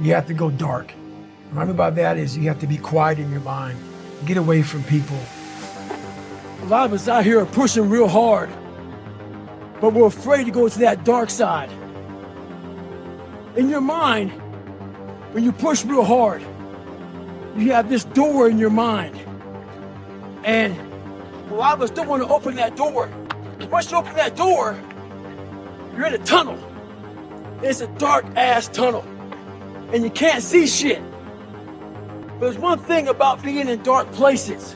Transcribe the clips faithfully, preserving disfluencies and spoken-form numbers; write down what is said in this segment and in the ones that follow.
You have to go dark. What I mean by that is you have to be quiet in your mind. Get away from people. A lot of us out here are pushing real hard, but we're afraid to go to that dark side. In your mind, when you push real hard, you have this door in your mind. And a lot of us don't want to open that door. Once you open that door, you're in a tunnel. It's a dark-ass tunnel. And you can't see shit. But there's one thing about being in dark places.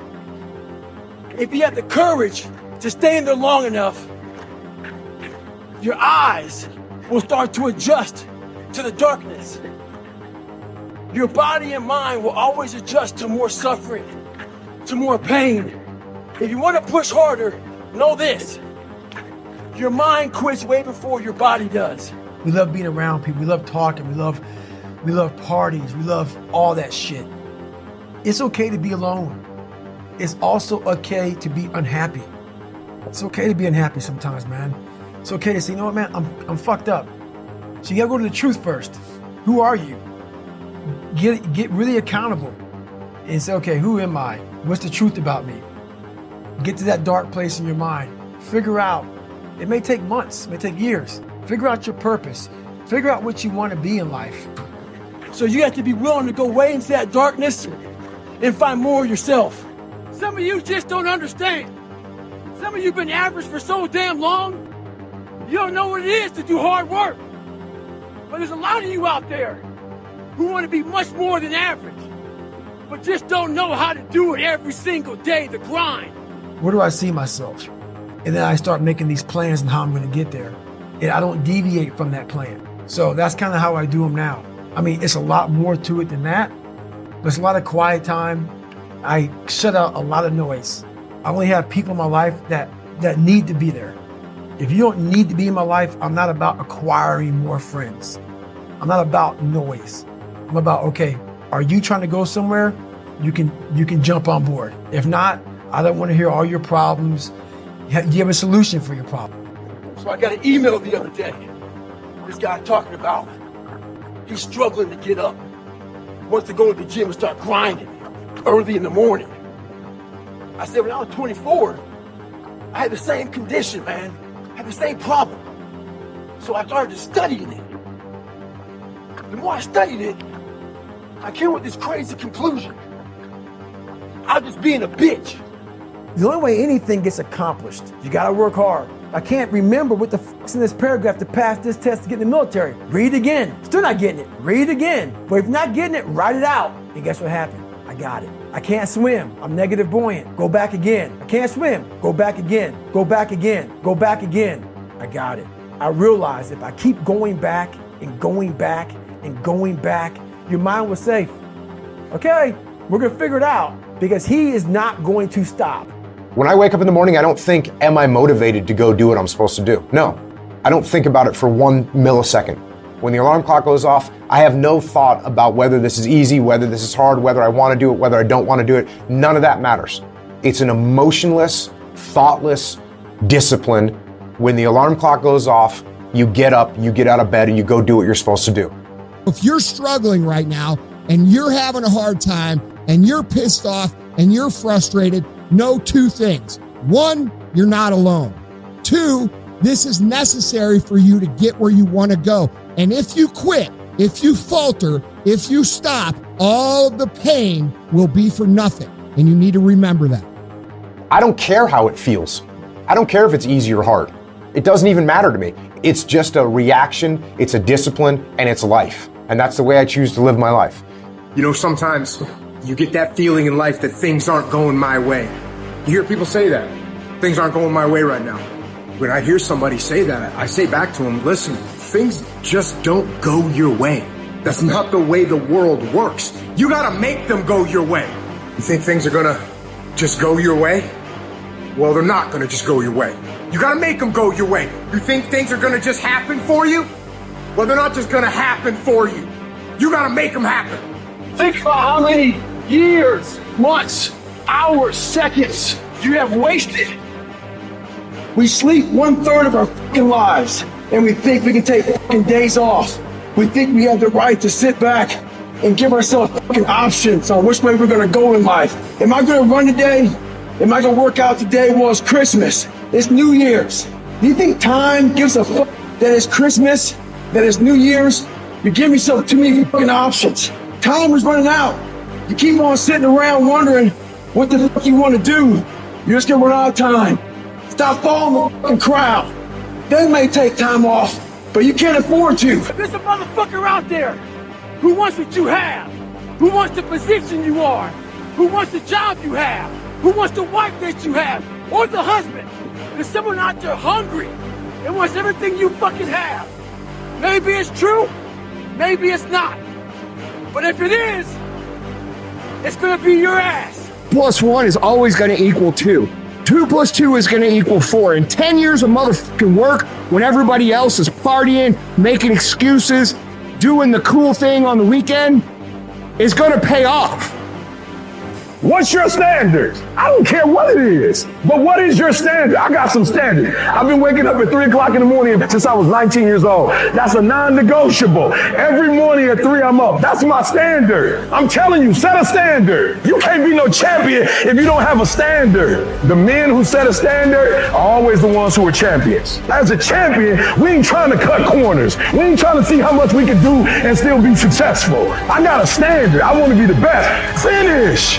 If you have the courage to stay in there long enough, your eyes will start to adjust to the darkness. Your body and mind will always adjust to more suffering, to more pain. If you want to push harder, know this. Your mind quits way before your body does. We love being around people. We love talking. We love We love parties, we love all that shit. It's okay to be alone. It's also okay to be unhappy. It's okay to be unhappy sometimes, man. It's okay to say, you know what, man, I'm I'm fucked up. So you gotta go to the truth first. Who are you? Get get really accountable and say, okay, who am I? What's the truth about me? Get to that dark place in your mind. Figure out, it may take months, it may take years. Figure out your purpose. Figure out what you wanna be in life. So you have to be willing to go way into that darkness and find more of yourself. Some of you just don't understand. Some of you have been average for so damn long, you don't know what it is to do hard work. But there's a lot of you out there who want to be much more than average, but just don't know how to do it every single day, the grind. Where do I see myself? And then I start making these plans on how I'm going to get there. And I don't deviate from that plan. So that's kind of how I do them now. I mean, it's a lot more to it than that. There's a lot of quiet time. I shut out a lot of noise. I only have people in my life that, that need to be there. If you don't need to be in my life, I'm not about acquiring more friends. I'm not about noise. I'm about, okay, are you trying to go somewhere? You can you can jump on board. If not, I don't want to hear all your problems. Do you have a solution for your problem? So I got an email the other day. This guy talking about he's struggling to get up. Wants to go to the gym and start grinding early in the morning. I said, when I was twenty-four, I had the same condition, man. I had the same problem. So I started studying it. The more I studied it, I came with this crazy conclusion. I was just being a bitch. The only way anything gets accomplished, you gotta work hard. I can't remember what the fuck's in this paragraph to pass this test to get in the military. Read again. Still not getting it. Read again. But if you're not getting it, write it out. And guess what happened? I got it. I can't swim. I'm negative buoyant. Go back again. I can't swim. Go back again. Go back again. Go back again. I got it. I realized if I keep going back and going back and going back, your mind will say, okay, we're going to figure it out, because he is not going to stop. When I wake up in the morning, I don't think, am I motivated to go do what I'm supposed to do? No, I don't think about it for one millisecond. When the alarm clock goes off, I have no thought about whether this is easy, whether this is hard, whether I want to do it, whether I don't want to do it. None of that matters. It's an emotionless, thoughtless discipline. When the alarm clock goes off, you get up, you get out of bed, and you go do what you're supposed to do. If you're struggling right now, and you're having a hard time, and you're pissed off, and you're frustrated, know two things. One, you're not alone. Two, This is necessary for you to get where you want to go. And if you quit, if you falter, if you stop, all of the pain will be for nothing. And you need to remember that. I don't care how it feels. I don't care if it's easy or hard. It doesn't even matter to me. It's just a reaction, it's a discipline, and it's life. And that's the way I choose to live my life. You know, sometimes you get that feeling in life that things aren't going my way. You hear people say that. Things aren't going my way right now. When I hear somebody say that, I say back to them, listen, things just don't go your way. That's not the way the world works. You gotta make them go your way. You think things are gonna just go your way? Well, they're not gonna just go your way. You gotta make them go your way. You think things are gonna just happen for you? Well, they're not just gonna happen for you. You gotta make them happen. Think about how many years, months, hours, seconds you have wasted. We sleep one third of our fucking lives, and we think we can take fucking days off. We think we have the right to sit back and give ourselves fucking options on which way we're gonna go in life. Am I gonna run today? Am I gonna work out today? Well, it's Christmas. It's New Year's. Do you think time gives a fuck that it's Christmas, that it's New Year's? You give yourself too many fucking options. Time is running out. You keep on sitting around wondering what the fuck you wanna do. You're just gonna run out of time. Stop following the fucking crowd. They may take time off, but you can't afford to. There's a motherfucker out there who wants what you have, who wants the position you are, who wants the job you have, who wants the wife that you have, or the husband. There's someone out there hungry and wants everything you fucking have. Maybe it's true, maybe it's not. But if it is, it's gonna be your ass. Plus one is always gonna equal two. Two plus two is going to equal four. In ten years of motherfucking work, when everybody else is partying, making excuses, doing the cool thing on the weekend, it's going to pay off. What's your standards? I don't care what it is, but what is your standard? I got some standards. I've been waking up at three o'clock in the morning since I was nineteen years old. That's a non-negotiable. Every morning at three, I'm up. That's my standard. I'm telling you, set a standard. You can't be no champion if you don't have a standard. The men who set a standard are always the ones who are champions. As a champion, we ain't trying to cut corners. We ain't trying to see how much we can do and still be successful. I got a standard. I want to be the best. Finish.